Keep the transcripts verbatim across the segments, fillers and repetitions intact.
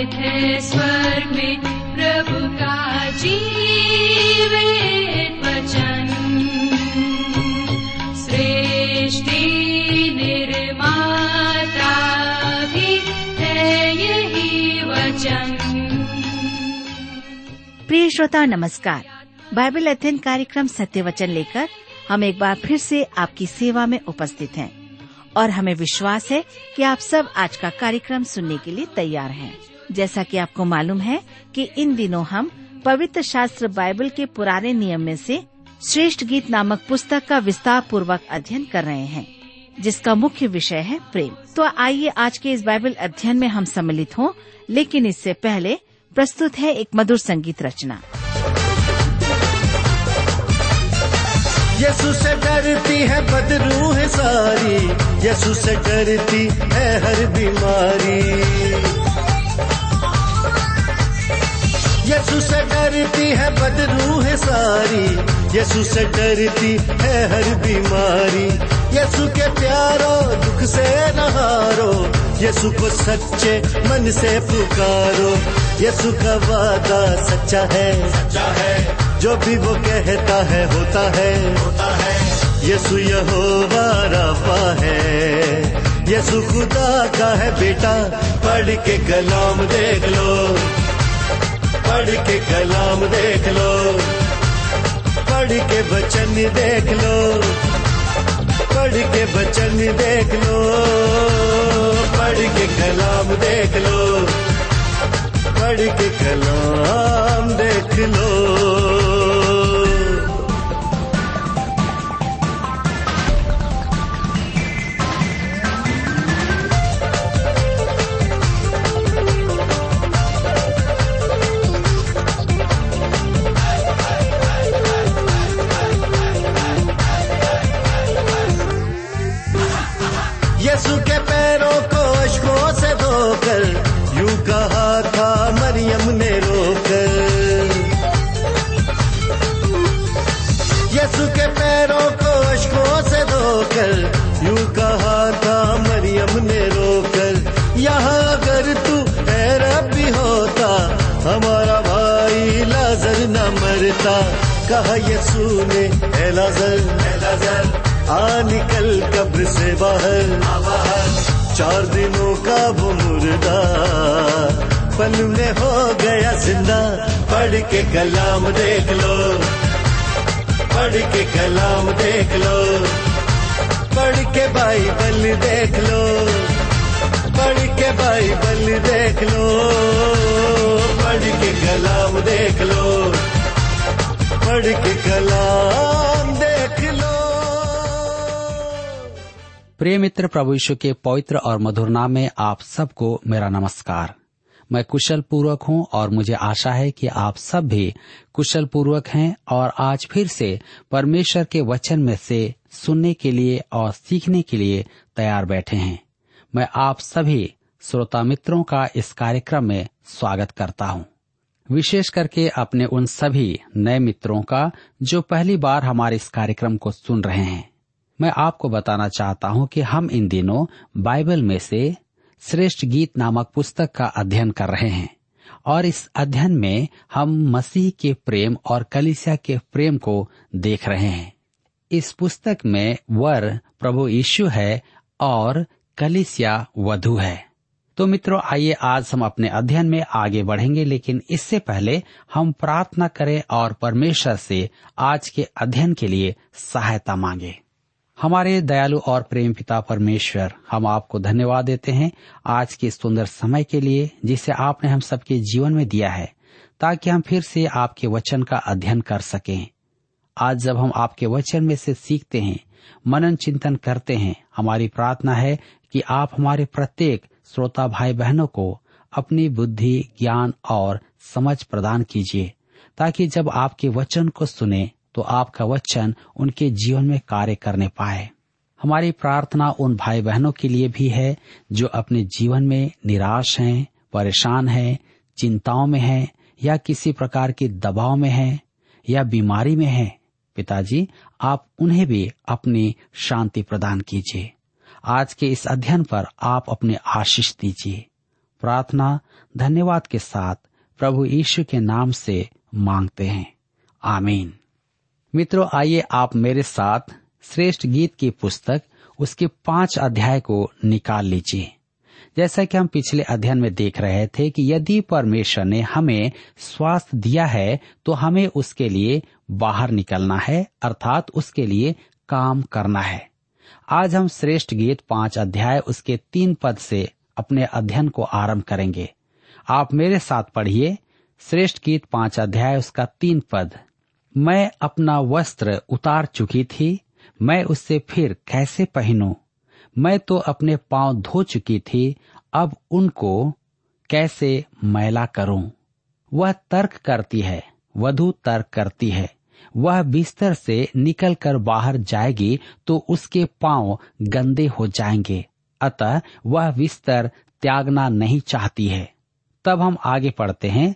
निहित है स्वर में प्रभु का जीवित वचन। सृष्टि निर्माता भी है यही वचन। प्रिय श्रोता नमस्कार, बाइबल अध्ययन कार्यक्रम सत्य वचन लेकर हम एक बार फिर से आपकी सेवा में उपस्थित हैं और हमें विश्वास है कि आप सब आज का कार्यक्रम सुनने के लिए तैयार हैं। जैसा कि आपको मालूम है कि इन दिनों हम पवित्र शास्त्र बाइबल के पुराने नियम में से श्रेष्ठ गीत नामक पुस्तक का विस्तार पूर्वक अध्ययन कर रहे हैं, जिसका मुख्य विषय है प्रेम। तो आइए आज के इस बाइबल अध्ययन में हम सम्मिलित हों, लेकिन इससे पहले प्रस्तुत है एक मधुर संगीत रचना। यसु से डरती है बदरूह है सारी, यसु से डरती है हर बीमारी। यसु से डरती है बदरूह है सारी, यसु से डरती है हर बीमारी। यसु के प्यारो दुख से न हारो, यसु को सच्चे मन से पुकारो। यसु का वादा सच्चा है, सच्चा है, जो भी वो कहता है होता है, होता है। यसु यहोवा राफा है, यसु खुदा का है बेटा। पढ़ के कलाम देख लो, पढ़ के कलाम देख लो, पढ़ के वचन देख लो, पढ़ के वचन देख लो, पढ़ के कलाम देख लो, पढ़ के कलाम देख लो। यसु के पैरों को अश्कों से धोकर यूं कहा था मरियम ने रोकर। यसु के पैरों को अश्कों से धोकर यूं कहा था मरियम ने रोकर। यहाँ अगर तू रब भी होता, हमारा भाई लाजर न मरता। कहा यसु ने, ऐ लाजर, ऐ लाजर आ निकल कब्र से बाहर। चार दिनों का वो मुर्दा पल में हो गया जिंदा। पढ़ के कलाम देख लो, पढ़ के कलाम देख लो, पढ़ के बाइबल देख लो, पढ़ के बाइबल देख लो, पढ़ के कलाम देख लो, पढ़ के कलाम देख लो। प्रिय मित्र, प्रभु यीशु के पवित्र और मधुर नाम में आप सबको मेरा नमस्कार। मैं कुशल पूर्वक हूँ और मुझे आशा है कि आप सब भी कुशल पूर्वक हैं और आज फिर से परमेश्वर के वचन में से सुनने के लिए और सीखने के लिए तैयार बैठे हैं। मैं आप सभी श्रोता मित्रों का इस कार्यक्रम में स्वागत करता हूँ, विशेष करके अपने उन सभी नए मित्रों का जो पहली बार हमारे इस कार्यक्रम को सुन रहे हैं। मैं आपको बताना चाहता हूं कि हम इन दिनों बाइबल में से श्रेष्ठ गीत नामक पुस्तक का अध्ययन कर रहे हैं और इस अध्ययन में हम मसीह के प्रेम और कलीसिया के प्रेम को देख रहे हैं। इस पुस्तक में वर प्रभु यीशु है और कलीसिया वधू है। तो मित्रों, आइए आज हम अपने अध्ययन में आगे बढ़ेंगे, लेकिन इससे पहले हम प्रार्थना करें और परमेश्वर से आज के अध्ययन के लिए सहायता मांगे। हमारे दयालु और प्रेम पिता परमेश्वर, हम आपको धन्यवाद देते हैं आज के सुंदर समय के लिए जिसे आपने हम सबके जीवन में दिया है, ताकि हम फिर से आपके वचन का अध्ययन कर सकें। आज जब हम आपके वचन में से सीखते हैं, मनन चिंतन करते हैं, हमारी प्रार्थना है कि आप हमारे प्रत्येक श्रोता भाई बहनों को अपनी बुद्धि, ज्ञान और समझ प्रदान कीजिए, ताकि जब आपके वचन को सुने तो आपका वचन उनके जीवन में कार्य करने पाए। हमारी प्रार्थना उन भाई बहनों के लिए भी है जो अपने जीवन में निराश हैं, परेशान हैं, चिंताओं में हैं या किसी प्रकार के दबाव में हैं या बीमारी में हैं। पिताजी, आप उन्हें भी अपनी शांति प्रदान कीजिए। आज के इस अध्ययन पर आप अपने आशीष दीजिए। प्रार्थना धन्यवाद के साथ प्रभु यीशु के नाम से मांगते हैं। आमीन। मित्रों, आइए आप मेरे साथ श्रेष्ठ गीत की पुस्तक उसके पांच अध्याय को निकाल लीजिए। जैसा कि हम पिछले अध्ययन में देख रहे थे कि यदि परमेश्वर ने हमें स्वास्थ्य दिया है तो हमें उसके लिए बाहर निकलना है, अर्थात उसके लिए काम करना है। आज हम श्रेष्ठ गीत पांच अध्याय उसके तीन पद से अपने अध्ययन को आरंभ करेंगे। आप मेरे साथ पढ़िए श्रेष्ठ गीत पांच अध्याय उसका तीन पद। मैं अपना वस्त्र उतार चुकी थी, मैं उससे फिर कैसे पहनूं? मैं तो अपने पांव धो चुकी थी, अब उनको कैसे मैला करूं? वह तर्क करती है, वधू तर्क करती है। वह बिस्तर से निकलकर बाहर जाएगी तो उसके पांव गंदे हो जाएंगे, अतः वह बिस्तर त्यागना नहीं चाहती है। तब हम आगे पढ़ते हैं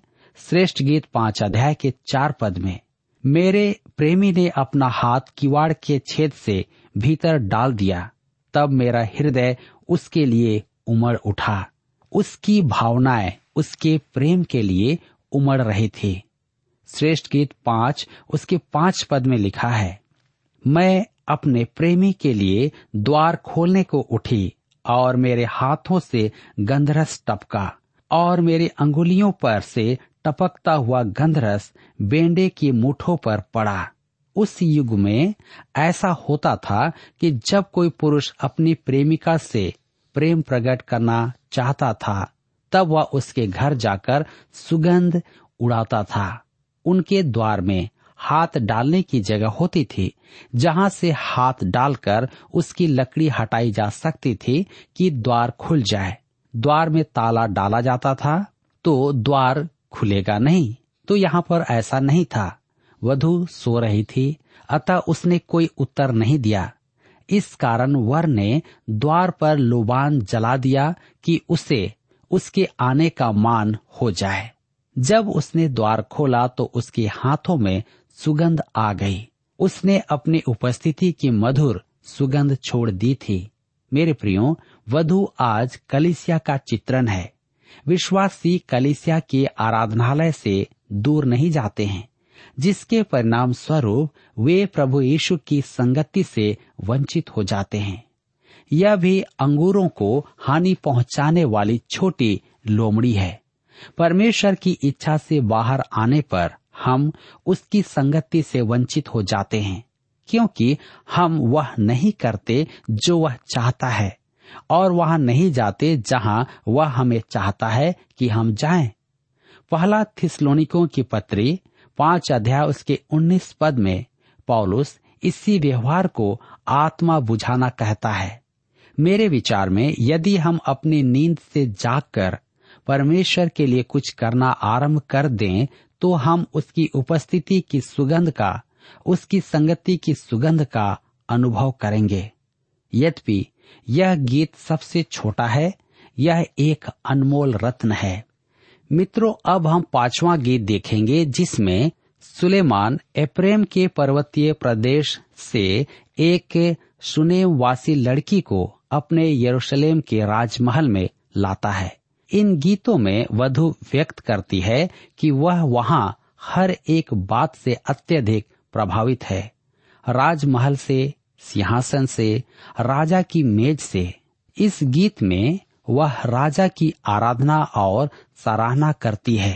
श्रेष्ठ गीत पांच अध्याय के चार पद में, मेरे प्रेमी ने अपना हाथ किवाड़ के छेद से भीतर डाल दिया, तब मेरा हृदय उसके लिए उमड़ उठा। उसकी भावनाएं उसके प्रेम के लिए उमड़ रही थी। श्रेष्ठ गीत पांच उसके पांच पद में लिखा है, मैं अपने प्रेमी के लिए द्वार खोलने को उठी और मेरे हाथों से गंधरस टपका और मेरी अंगुलियों पर से टपकता हुआ गंधरस बेंडे की मुठों पर पड़ा। उस युग में ऐसा होता था कि जब कोई पुरुष अपनी प्रेमिका से प्रेम प्रकट करना चाहता था तब वह उसके घर जाकर सुगंध उड़ाता था। उनके द्वार में हाथ डालने की जगह होती थी, जहां से हाथ डालकर उसकी लकड़ी हटाई जा सकती थी कि द्वार खुल जाए। द्वार में ताला डाला जाता था तो द्वार खुलेगा नहीं, तो यहाँ पर ऐसा नहीं था। वधू सो रही थी, अतः उसने कोई उत्तर नहीं दिया। इस कारण वर ने द्वार पर लोबान जला दिया कि उसे उसके आने का मान हो जाए। जब उसने द्वार खोला तो उसके हाथों में सुगंध आ गई। उसने अपनी उपस्थिति की मधुर सुगंध छोड़ दी थी। मेरे प्रियो, वधू आज कलीसिया का चित्रण है। विश्वासी कलीसिया के आराधनालय से दूर नहीं जाते हैं, जिसके परिणाम स्वरूप वे प्रभु यीशु की संगति से वंचित हो जाते हैं। यह भी अंगूरों को हानि पहुंचाने वाली छोटी लोमड़ी है। परमेश्वर की इच्छा से बाहर आने पर हम उसकी संगति से वंचित हो जाते हैं, क्योंकि हम वह नहीं करते जो वह चाहता है और वहां नहीं जाते जहां वह हमें चाहता है कि हम जाएं। पहला थिस्सलुनीकियों की पत्री पांच अध्याय उसके उन्नीस पद में पौलुस इसी व्यवहार को आत्मा बुझाना कहता है। मेरे विचार में यदि हम अपनी नींद से जागकर परमेश्वर के लिए कुछ करना आरंभ कर दें तो हम उसकी उपस्थिति की सुगंध का, उसकी संगति की सुगंध का अनुभव करेंगे। यद्यपि यह गीत सबसे छोटा है, यह एक अनमोल रत्न है। मित्रों, अब हम पांचवा गीत देखेंगे जिसमें सुलेमान एप्रेम के पर्वतीय प्रदेश से एक सुनेमवासी लड़की को अपने यरूशलेम के राजमहल में लाता है। इन गीतों में वधु व्यक्त करती है कि वह वहां हर एक बात से अत्यधिक प्रभावित है, राजमहल से, सिंहासन से, राजा की मेज से। इस गीत में वह राजा की आराधना और सराहना करती है।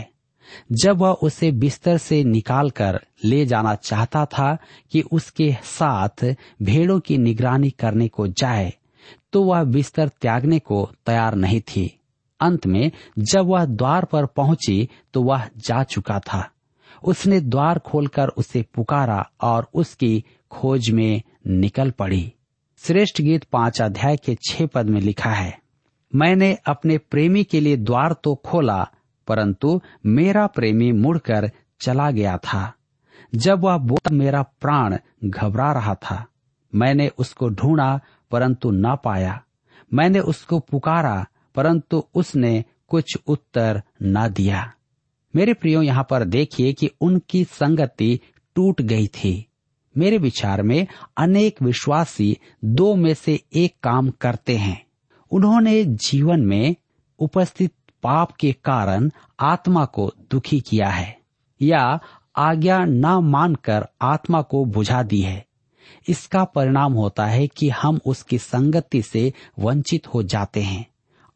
जब वह उसे बिस्तर से निकालकर ले जाना चाहता था कि उसके साथ भेड़ों की निगरानी करने को जाए, तो वह बिस्तर त्यागने को तैयार नहीं थी। अंत में जब वह द्वार पर पहुंची तो वह जा चुका था। उसने द्वार खोलकर उसे पुकारा और उसकी खोज में निकल पड़ी। श्रेष्ठ गीत पांच अध्याय के छह पद में लिखा है, मैंने अपने प्रेमी के लिए द्वार तो खोला, परंतु मेरा प्रेमी मुड़कर चला गया था। जब वह बोला मेरा प्राण घबरा रहा था। मैंने उसको ढूंढा परंतु न पाया, मैंने उसको पुकारा परंतु उसने कुछ उत्तर न दिया। मेरे प्रियो, यहाँ पर देखिए कि उनकी संगति टूट गई थी। मेरे विचार में अनेक विश्वासी दो में से एक काम करते हैं। उन्होंने जीवन में उपस्थित पाप के कारण आत्मा को दुखी किया है या आज्ञा न मानकर आत्मा को बुझा दी है। इसका परिणाम होता है कि हम उसकी संगति से वंचित हो जाते हैं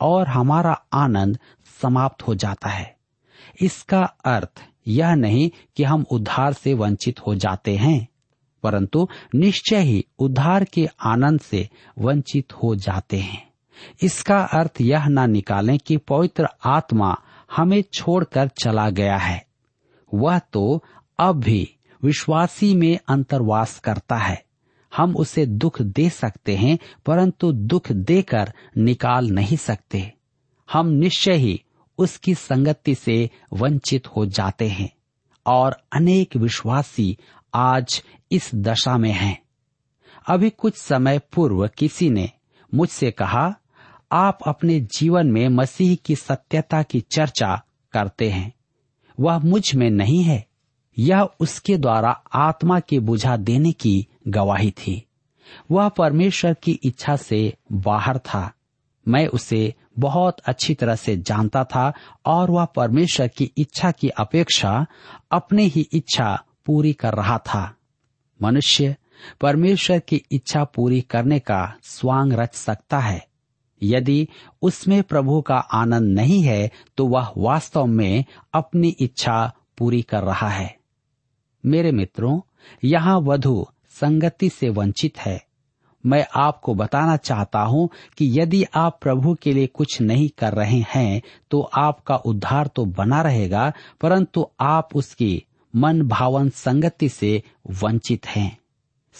और हमारा आनंद समाप्त हो जाता है। इसका अर्थ यह नहीं कि हम उद्धार से वंचित हो जाते हैं, परंतु निश्चय ही उद्धार के आनंद से वंचित हो जाते हैं। इसका अर्थ यह ना निकालें कि पवित्र आत्मा हमें छोड़कर चला गया है। वह तो अब भी विश्वासी में अंतर्वास करता है। हम उसे दुख दे सकते हैं, परंतु दुख देकर निकाल नहीं सकते। हम निश्चय ही उसकी संगति से वंचित हो जाते हैं और अनेक विश्वासी आज इस दशा में हैं। अभी कुछ समय पूर्व किसी ने मुझसे कहा, आप अपने जीवन में मसीह की सत्यता की चर्चा करते हैं, वह मुझ में नहीं है। यह उसके द्वारा आत्मा के बुझा देने की गवाही थी। वह परमेश्वर की इच्छा से बाहर था। मैं उसे बहुत अच्छी तरह से जानता था और वह परमेश्वर की इच्छा की अपेक्षा अपनी ही इच्छा पूरी कर रहा था। मनुष्य परमेश्वर की इच्छा पूरी करने का स्वांग रच सकता है। यदि उसमें प्रभु का आनंद नहीं है तो वह वास्तव में अपनी इच्छा पूरी कर रहा है। मेरे मित्रों, यहाँ वधु संगति से वंचित है। मैं आपको बताना चाहता हूँ कि यदि आप प्रभु के लिए कुछ नहीं कर रहे हैं तो आपका उद्धार तो बना रहेगा, परंतु आप उसकी मन भावन संगति से वंचित हैं।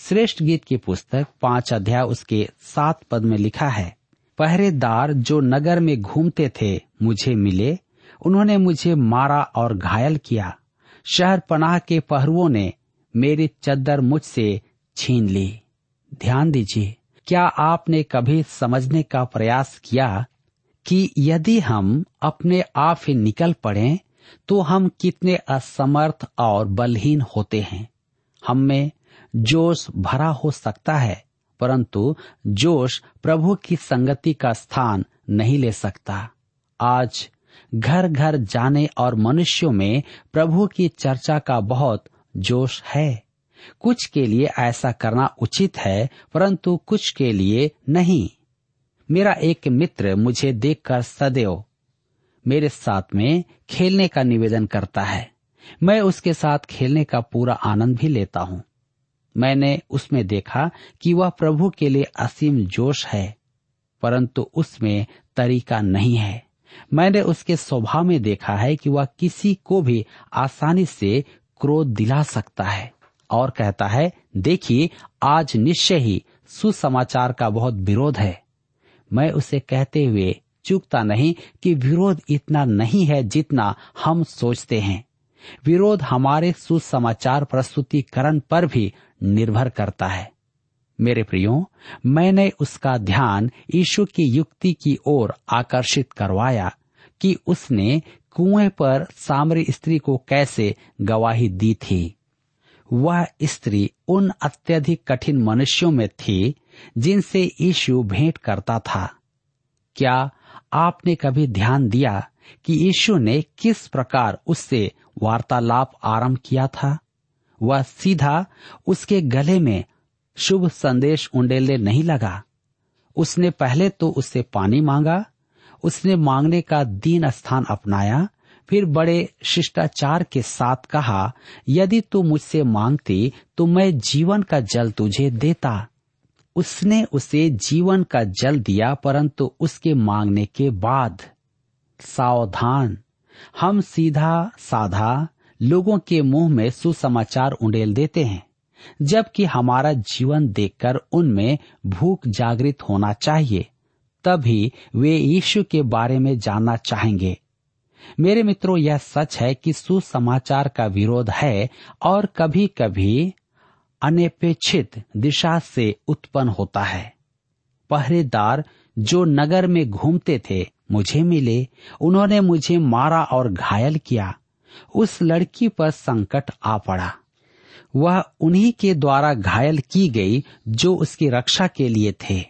श्रेष्ठ गीत की पुस्तक पांच अध्याय उसके सात पद में लिखा है, पहरेदार जो नगर में घूमते थे मुझे मिले, उन्होंने मुझे मारा और घायल किया। शहर पनाह के पहरुओं ने मेरी चद्दर मुझसे छीन ली। ध्यान दीजिए, क्या आपने कभी समझने का प्रयास किया कि यदि हम अपने आप ही निकल पड़े तो हम कितने असमर्थ और बलहीन होते हैं। हम में जोश भरा हो सकता है, परंतु जोश प्रभु की संगति का स्थान नहीं ले सकता। आज घर घर जाने और मनुष्यों में प्रभु की चर्चा का बहुत जोश है। कुछ के लिए ऐसा करना उचित है, परंतु कुछ के लिए नहीं। मेरा एक मित्र मुझे देखकर सदैव मेरे साथ में खेलने का निवेदन करता है। मैं उसके साथ खेलने का पूरा आनंद भी लेता हूँ। मैंने उसमें देखा कि वह प्रभु के लिए असीम जोश है, परंतु उसमें तरीका नहीं है। मैंने उसके स्वभाव में देखा है कि वह किसी को भी आसानी से क्रोध दिला सकता है और कहता है, देखिए आज निश्चय ही सुसमाचार का बहुत विरोध है। मैं उसे कहते हुए चूकता नहीं कि विरोध इतना नहीं है जितना हम सोचते हैं। विरोध हमारे सुसमाचार प्रस्तुतिकरण पर भी निर्भर करता है। मेरे प्रियो, मैंने उसका ध्यान यीशु की युक्ति की ओर आकर्षित करवाया कि उसने कुएं पर सामरी स्त्री को कैसे गवाही दी थी। वह स्त्री उन अत्यधिक कठिन मनुष्यों में थी जिनसे यीशु भेंट करता था। क्या आपने कभी ध्यान दिया कि यीशु ने किस प्रकार उससे वार्तालाप आरंभ किया था? वह सीधा उसके गले में शुभ संदेश उंडेलने नहीं लगा। उसने पहले तो उससे पानी मांगा। उसने मांगने का दीन स्थान अपनाया, फिर बड़े शिष्टाचार के साथ कहा, यदि तू मुझसे मांगती तो मैं जीवन का जल तुझे देता। उसने उसे जीवन का जल दिया, परंतु उसके मांगने के बाद। सावधान, हम सीधा साधा लोगों के मुंह में सुसमाचार उंडेल देते हैं, जबकि हमारा जीवन देखकर उनमें भूख जागृत होना चाहिए। तभी वे यीशु के बारे में जानना चाहेंगे। मेरे मित्रों, यह सच है कि सुसमाचार का विरोध है और कभी कभी अनपेक्षित दिशा से उत्पन्न होता है। पहरेदार जो नगर में घूमते थे मुझे मिले, उन्होंने मुझे मारा और घायल किया। उस लड़की पर संकट आ पड़ा। वह उन्हीं के द्वारा घायल की गई जो उसकी रक्षा के लिए थे।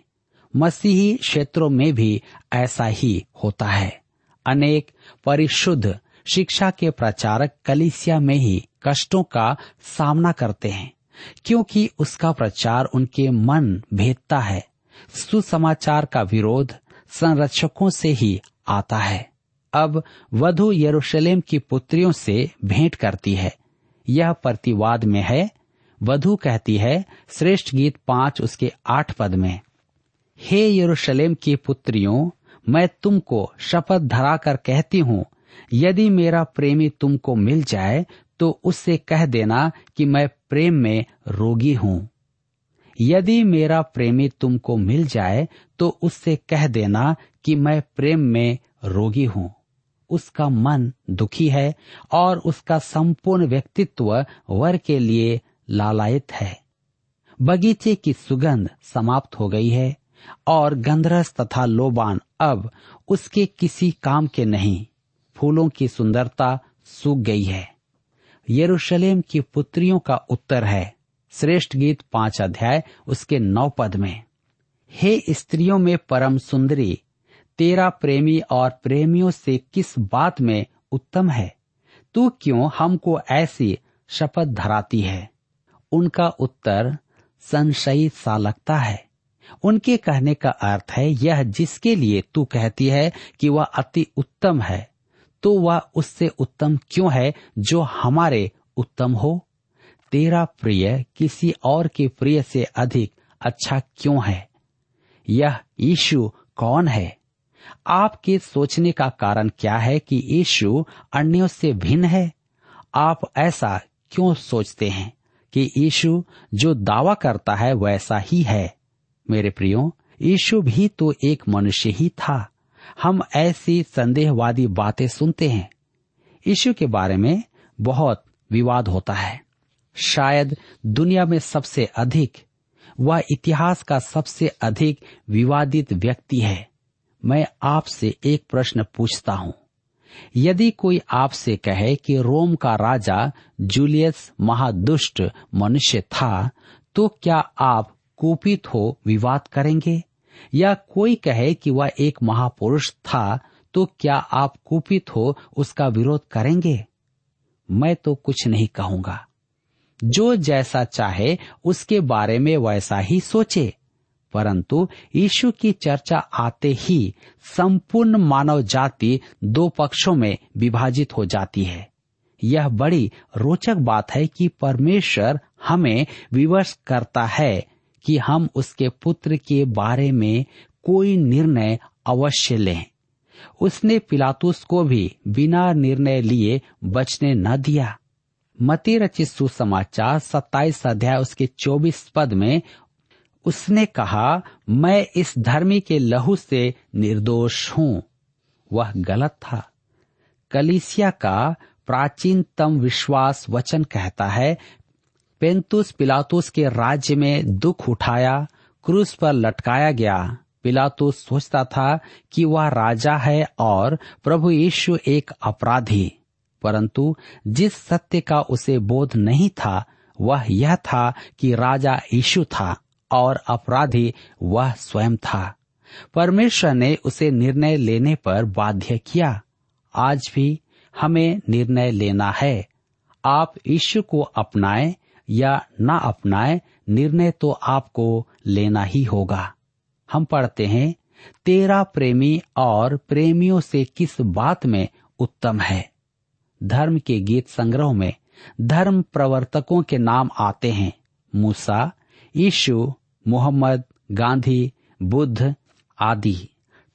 मसीही क्षेत्रों में भी ऐसा ही होता है। अनेक परिशुद्ध शिक्षा के प्रचारक कलीसिया में ही कष्टों का सामना करते हैं, क्योंकि उसका प्रचार उनके मन भेदता है। सुसमाचार का विरोध संरक्षकों से ही आता है। अब वधु यरूशलेम की पुत्रियों से भेंट करती है। यह प्रतिवाद में है। वधु कहती है, श्रेष्ठ गीत पांच उसके आठ पद में, हे यरूशलेम की पुत्रियों, मैं तुमको शपथ धरा कर कहती हूँ, यदि मेरा प्रेमी तुमको मिल जाए तो उससे कह देना कि मैं प्रेम में रोगी हूँ। यदि मेरा प्रेमी तुमको मिल जाए तो उससे कह देना कि मैं प्रेम में रोगी हूँ। उसका मन दुखी है और उसका संपूर्ण व्यक्तित्व वर के लिए लालायित है। बगीचे की सुगंध समाप्त हो गई है और गंधरस तथा लोबान अब उसके किसी काम के नहीं। फूलों की सुंदरता सूख गई है। यरूशलेम की पुत्रियों का उत्तर है, श्रेष्ठ गीत पांच अध्याय उसके नौ पद में, हे स्त्रियों में परम सुंदरी, तेरा प्रेमी और प्रेमियों से किस बात में उत्तम है, तू क्यों हमको ऐसी शपथ धराती है। उनका उत्तर संशयी सा लगता है। उनके कहने का अर्थ है, यह जिसके लिए तू कहती है कि वह अति उत्तम है, तो वह उससे उत्तम क्यों है जो हमारे उत्तम हो। तेरा प्रिय किसी और के प्रिय से अधिक अच्छा क्यों है। यह यीशु कौन है? आपके सोचने का कारण क्या है कि यीशु अन्यों से भिन्न है? आप ऐसा क्यों सोचते हैं कि यीशु जो दावा करता है वैसा ही है? मेरे प्रियो, यीशु भी तो एक मनुष्य ही था। हम ऐसी संदेहवादी बातें सुनते हैं। यीशु के बारे में बहुत विवाद होता है। शायद दुनिया में सबसे अधिक, वह इतिहास का सबसे अधिक विवादित व्यक्ति है। मैं आपसे एक प्रश्न पूछता हूँ, यदि कोई आपसे कहे कि रोम का राजा जूलियस महादुष्ट मनुष्य था, तो क्या आप कूपित हो विवाद करेंगे? या कोई कहे कि वह एक महापुरुष था, तो क्या आप कूपित हो उसका विरोध करेंगे? मैं तो कुछ नहीं कहूंगा। जो जैसा चाहे उसके बारे में वैसा ही सोचे, परंतु यीशु की चर्चा आते ही संपूर्ण मानव जाति दो पक्षों में विभाजित हो जाती है। यह बड़ी रोचक बात है कि परमेश्वर हमें विवश करता है कि हम उसके पुत्र के बारे में कोई निर्णय अवश्य लें। उसने पिलातुस को भी बिना निर्णय लिए बचने न दिया। मत्ती रचित सुसमाचार सत्ताईस अध्याय उसके चौबीस पद में उसने कहा, मैं इस धर्मी के लहू से निर्दोष हूँ। वह गलत था। कलीसिया का प्राचीनतम विश्वास वचन कहता है, पेंतुस पिलातुस के राज्य में दुख उठाया, क्रूस पर लटकाया गया। पिलातुस सोचता था कि वह राजा है और प्रभु यीशु एक अपराधी, परंतु जिस सत्य का उसे बोध नहीं था वह यह था कि राजा यीशु था और अपराधी वह स्वयं था। परमेश्वर ने उसे निर्णय लेने पर बाध्य किया। आज भी हमें निर्णय लेना है। आप यीशु को अपनाएं या ना अपनाए, निर्णय तो आपको लेना ही होगा। हम पढ़ते हैं, तेरा प्रेमी और प्रेमियों से किस बात में उत्तम है। धर्म के गीत संग्रह में धर्म प्रवर्तकों के नाम आते हैं, मूसा, यीशु, मोहम्मद, गांधी, बुद्ध आदि।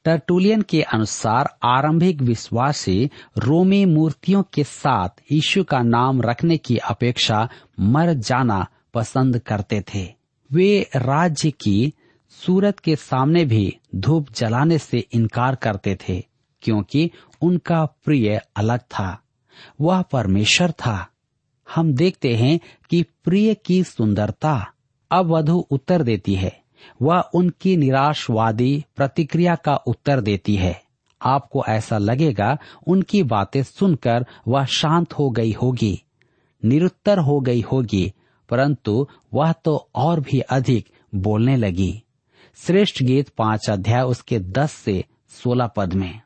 टर्टुलियन के अनुसार आरंभिक विश्वासी रोमी मूर्तियों के साथ यीशु का नाम रखने की अपेक्षा मर जाना पसंद करते थे। वे राज्य की सूरत के सामने भी धूप जलाने से इनकार करते थे, क्योंकि उनका प्रिय अलग था, वह परमेश्वर था। हम देखते हैं कि प्रिय की सुंदरता। अब वधु उत्तर देती है, वह उनकी निराशवादी प्रतिक्रिया का उत्तर देती है। आपको ऐसा लगेगा उनकी बातें सुनकर वह शांत हो गई होगी, निरुत्तर हो गई होगी, परंतु वह तो और भी अधिक बोलने लगी। श्रेष्ठ गीत पांच अध्याय उसके दस से सोलह पद में,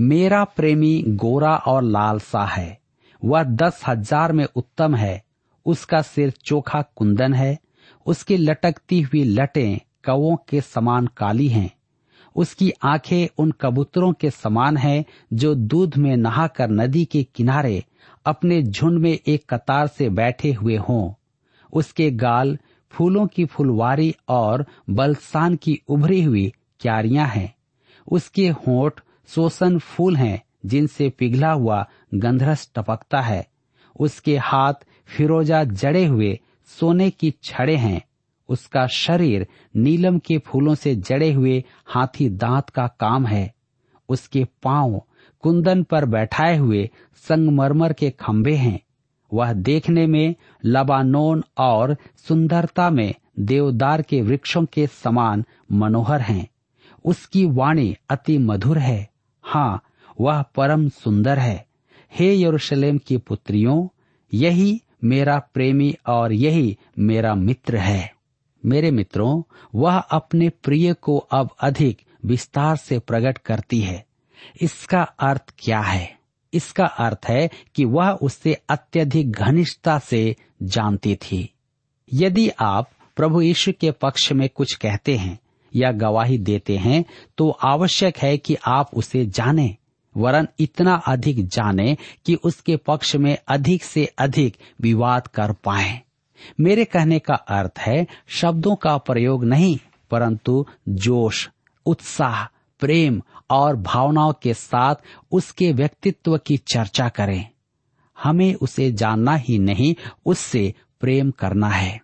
मेरा प्रेमी गोरा और लाल सा है, वह दस हजार में उत्तम है। उसका सिर चोखा कुंदन है, उसकी लटकती हुई लटें कौवों के समान काली हैं। उसकी आंखें उन कबूतरों के समान हैं जो दूध में नहाकर नदी के किनारे अपने झुंड में एक कतार से बैठे हुए हों। उसके गाल फूलों की फुलवारी और बलसान की उभरी हुई क्यारियां हैं। उसके होंठ सोसन फूल हैं जिनसे पिघला हुआ गंधरस टपकता है। उसके हाथ फिरोजा जड़े हुए सोने की छड़े हैं। उसका शरीर नीलम के फूलों से जड़े हुए हाथी दांत का काम है। उसके पांव कुंदन पर बैठाए हुए संगमरमर के खंभे हैं। वह देखने में लबानोन और सुंदरता में देवदार के वृक्षों के समान मनोहर हैं। उसकी वाणी अति मधुर है, हाँ वह परम सुंदर है। हे यरूशलेम की पुत्रियों, यही मेरा प्रेमी और यही मेरा मित्र है। मेरे मित्रों, वह अपने प्रिय को अब अधिक विस्तार से प्रकट करती है। इसका अर्थ क्या है? इसका अर्थ है कि वह उससे अत्यधिक घनिष्ठता से जानती थी। यदि आप प्रभु यीशु के पक्ष में कुछ कहते हैं या गवाही देते हैं तो आवश्यक है कि आप उसे जानें, वरन इतना अधिक जानें कि उसके पक्ष में अधिक से अधिक विवाद कर पाएं। मेरे कहने का अर्थ है शब्दों का प्रयोग नहीं, परंतु जोश, उत्साह, प्रेम और भावनाओं के साथ उसके व्यक्तित्व की चर्चा करें। हमें उसे जानना ही नहीं, उससे प्रेम करना है।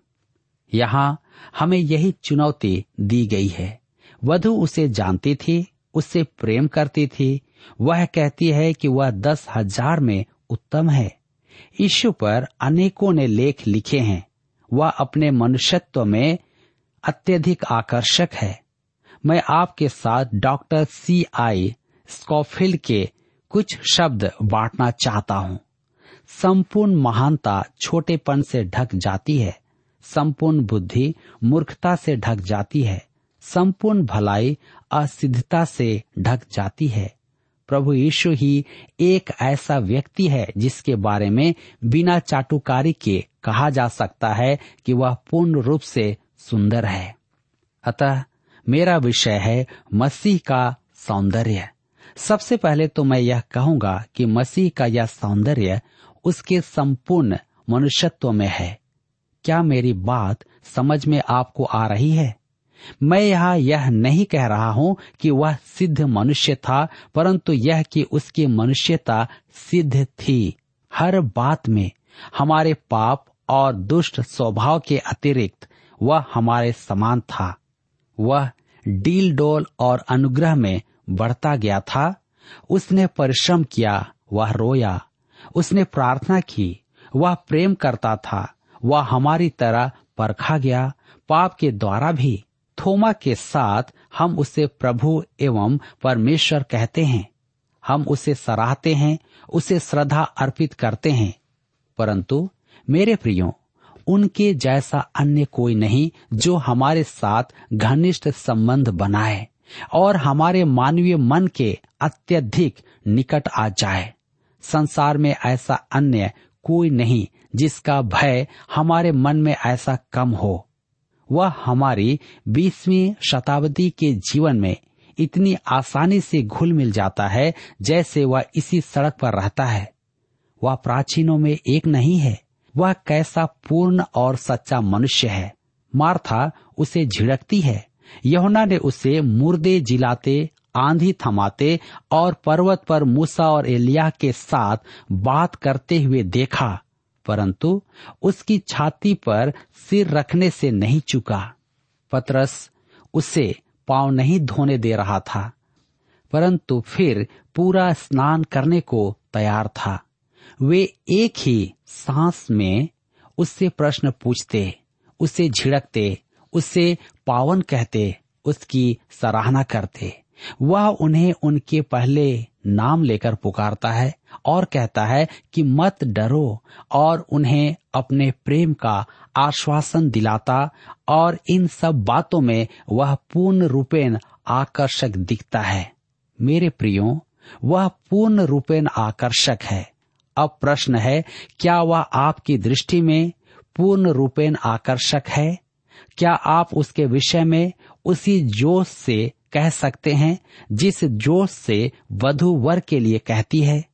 यहाँ हमें यही चुनौती दी गई है। वधु उसे जानती थी, उससे प्रेम करती थी। वह कहती है कि वह दस हजार में उत्तम है। यीशु पर अनेकों ने लेख लिखे हैं। वह अपने मनुष्यत्व में अत्यधिक आकर्षक है। मैं आपके साथ डॉक्टर सी आई स्कॉफिल्ड के कुछ शब्द बांटना चाहता हूँ। संपूर्ण महानता छोटेपन से ढक जाती है। संपूर्ण बुद्धि मूर्खता से ढक जाती है। संपूर्ण भलाई असिद्धता से ढक जाती है। प्रभु यीशु ही एक ऐसा व्यक्ति है जिसके बारे में बिना चाटुकारी के कहा जा सकता है कि वह पूर्ण रूप से सुंदर है। अतः मेरा विषय है मसीह का सौंदर्य। सबसे पहले तो मैं यह कहूंगा कि मसीह का यह सौंदर्य उसके संपूर्ण मनुष्यत्व में है। क्या मेरी बात समझ में आपको आ रही है? मैं यहाँ यह नहीं कह रहा हूँ कि वह सिद्ध मनुष्य था, परंतु यह कि उसकी मनुष्यता सिद्ध थी। हर बात में हमारे पाप और दुष्ट स्वभाव के अतिरिक्त वह हमारे समान था। वह डील डोल और अनुग्रह में बढ़ता गया था। उसने परिश्रम किया, वह रोया, उसने प्रार्थना की, वह प्रेम करता था। वह हमारी तरह परखा गया, पाप के द्वारा भी। थोमा के साथ हम उसे प्रभु एवं परमेश्वर कहते हैं। हम उसे सराहते हैं, उसे श्रद्धा अर्पित करते हैं। परंतु मेरे प्रियो, उनके जैसा अन्य कोई नहीं जो हमारे साथ घनिष्ठ संबंध बनाए और हमारे मानवीय मन के अत्यधिक निकट आ जाए। संसार में ऐसा अन्य कोई नहीं जिसका भय हमारे मन में ऐसा कम हो। वह हमारी बीसवीं शताब्दी के जीवन में इतनी आसानी से घुल मिल जाता है जैसे वह इसी सड़क पर रहता है। वह प्राचीनों में एक नहीं है। वह कैसा पूर्ण और सच्चा मनुष्य है। मार्था उसे झिड़कती है, यूहन्ना ने उसे मुर्दे जिलाते, आंधी थमाते और पर्वत पर मूसा और एलिय्याह के साथ बात करते हुए देखा, परंतु उसकी छाती पर सिर रखने से नहीं चूका। पतरस उसे पांव नहीं धोने दे रहा था, परंतु फिर पूरा स्नान करने को तैयार था। वे एक ही सांस में उससे प्रश्न पूछते, उसे झिड़कते, उसे पावन कहते, उसकी सराहना करते। वह उन्हें उनके पहले नाम लेकर पुकारता है और कहता है कि मत डरो, और उन्हें अपने प्रेम का आश्वासन दिलाता। और इन सब बातों में वह पूर्ण रूपेण आकर्षक दिखता है। मेरे प्रियो, वह पूर्ण रूपेण आकर्षक है। अब प्रश्न है, क्या वह आपकी दृष्टि में पूर्ण रूपेण आकर्षक है? क्या आप उसके विषय में उसी जोश से कह सकते हैं जिस जोश से वधू वर के लिए कहती है?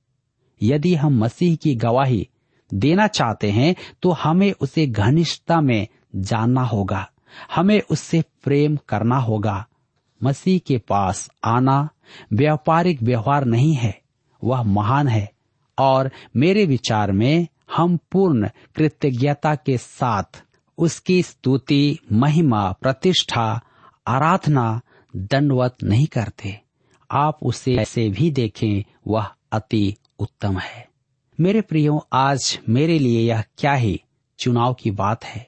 यदि हम मसीह की गवाही देना चाहते हैं तो हमें उसे घनिष्ठता में जानना होगा, हमें उससे प्रेम करना होगा। मसीह के पास आना व्यापारिक व्यवहार नहीं है, वह महान है, और मेरे विचार में हम पूर्ण कृतज्ञता के साथ उसकी स्तुति, महिमा, प्रतिष्ठा, आराधना दंडवत नहीं करते। आप उसे ऐसे भी देखें, वह अति उत्तम है। मेरे प्रियो, आज मेरे लिए यह क्या ही चुनाव की बात है,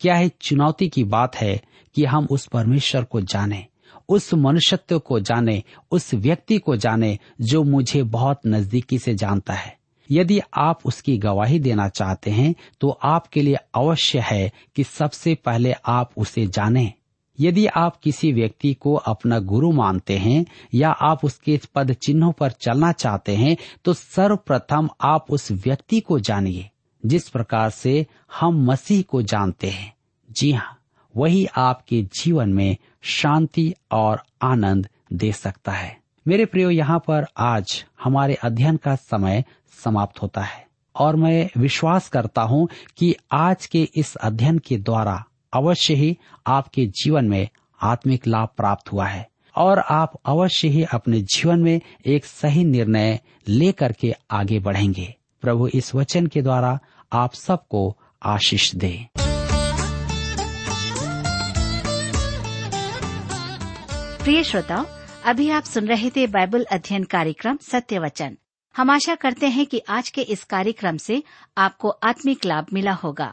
क्या ही चुनौती की बात है कि हम उस परमेश्वर को जाने, उस मनुष्यत्व को जाने, उस व्यक्ति को जाने जो मुझे बहुत नजदीकी से जानता है। यदि आप उसकी गवाही देना चाहते हैं तो आपके लिए अवश्य है कि सबसे पहले आप उसे जानें। यदि आप किसी व्यक्ति को अपना गुरु मानते हैं या आप उसके पद चिन्हों पर चलना चाहते हैं तो सर्वप्रथम आप उस व्यक्ति को जानिए, जिस प्रकार से हम मसीह को जानते हैं। जी हाँ, वही आपके जीवन में शांति और आनंद दे सकता है। मेरे प्रियो, यहाँ पर आज हमारे अध्ययन का समय समाप्त होता है और मैं विश्वास करता हूँ कि आज के इस अध्ययन के द्वारा अवश्य ही आपके जीवन में आत्मिक लाभ प्राप्त हुआ है और आप अवश्य ही अपने जीवन में एक सही निर्णय लेकर के आगे बढ़ेंगे। प्रभु इस वचन के द्वारा आप सबको आशीष दे। प्रिय श्रोताओं, अभी आप सुन रहे थे बाइबल अध्ययन कार्यक्रम सत्य वचन। हम आशा करते हैं कि आज के इस कार्यक्रम से आपको आत्मिक लाभ मिला होगा।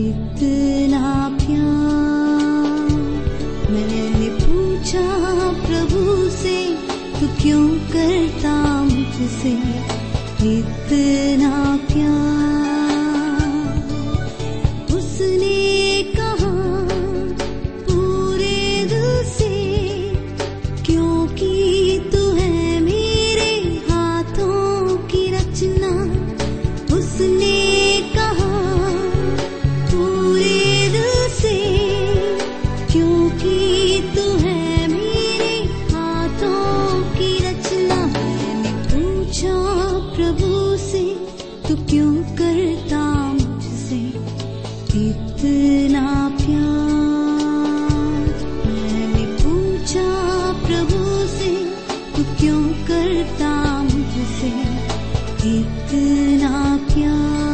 इतना प्यार? मैंने पूछा प्रभु से, तू क्यों करता मुझसे इतना प्यार? उसने कहा पूरे दिल से, क्योंकि तू है मेरे हाथों की रचना। उसने कहा पूरे दिल से, क्योंकि तू है मेरे हाथों की रचना। मैंने पूछा प्रभु से, तू क्यों करता मुझसे इतना प्यार? मैंने पूछा प्रभु से, तू क्यों करता मुझसे इतना प्यार।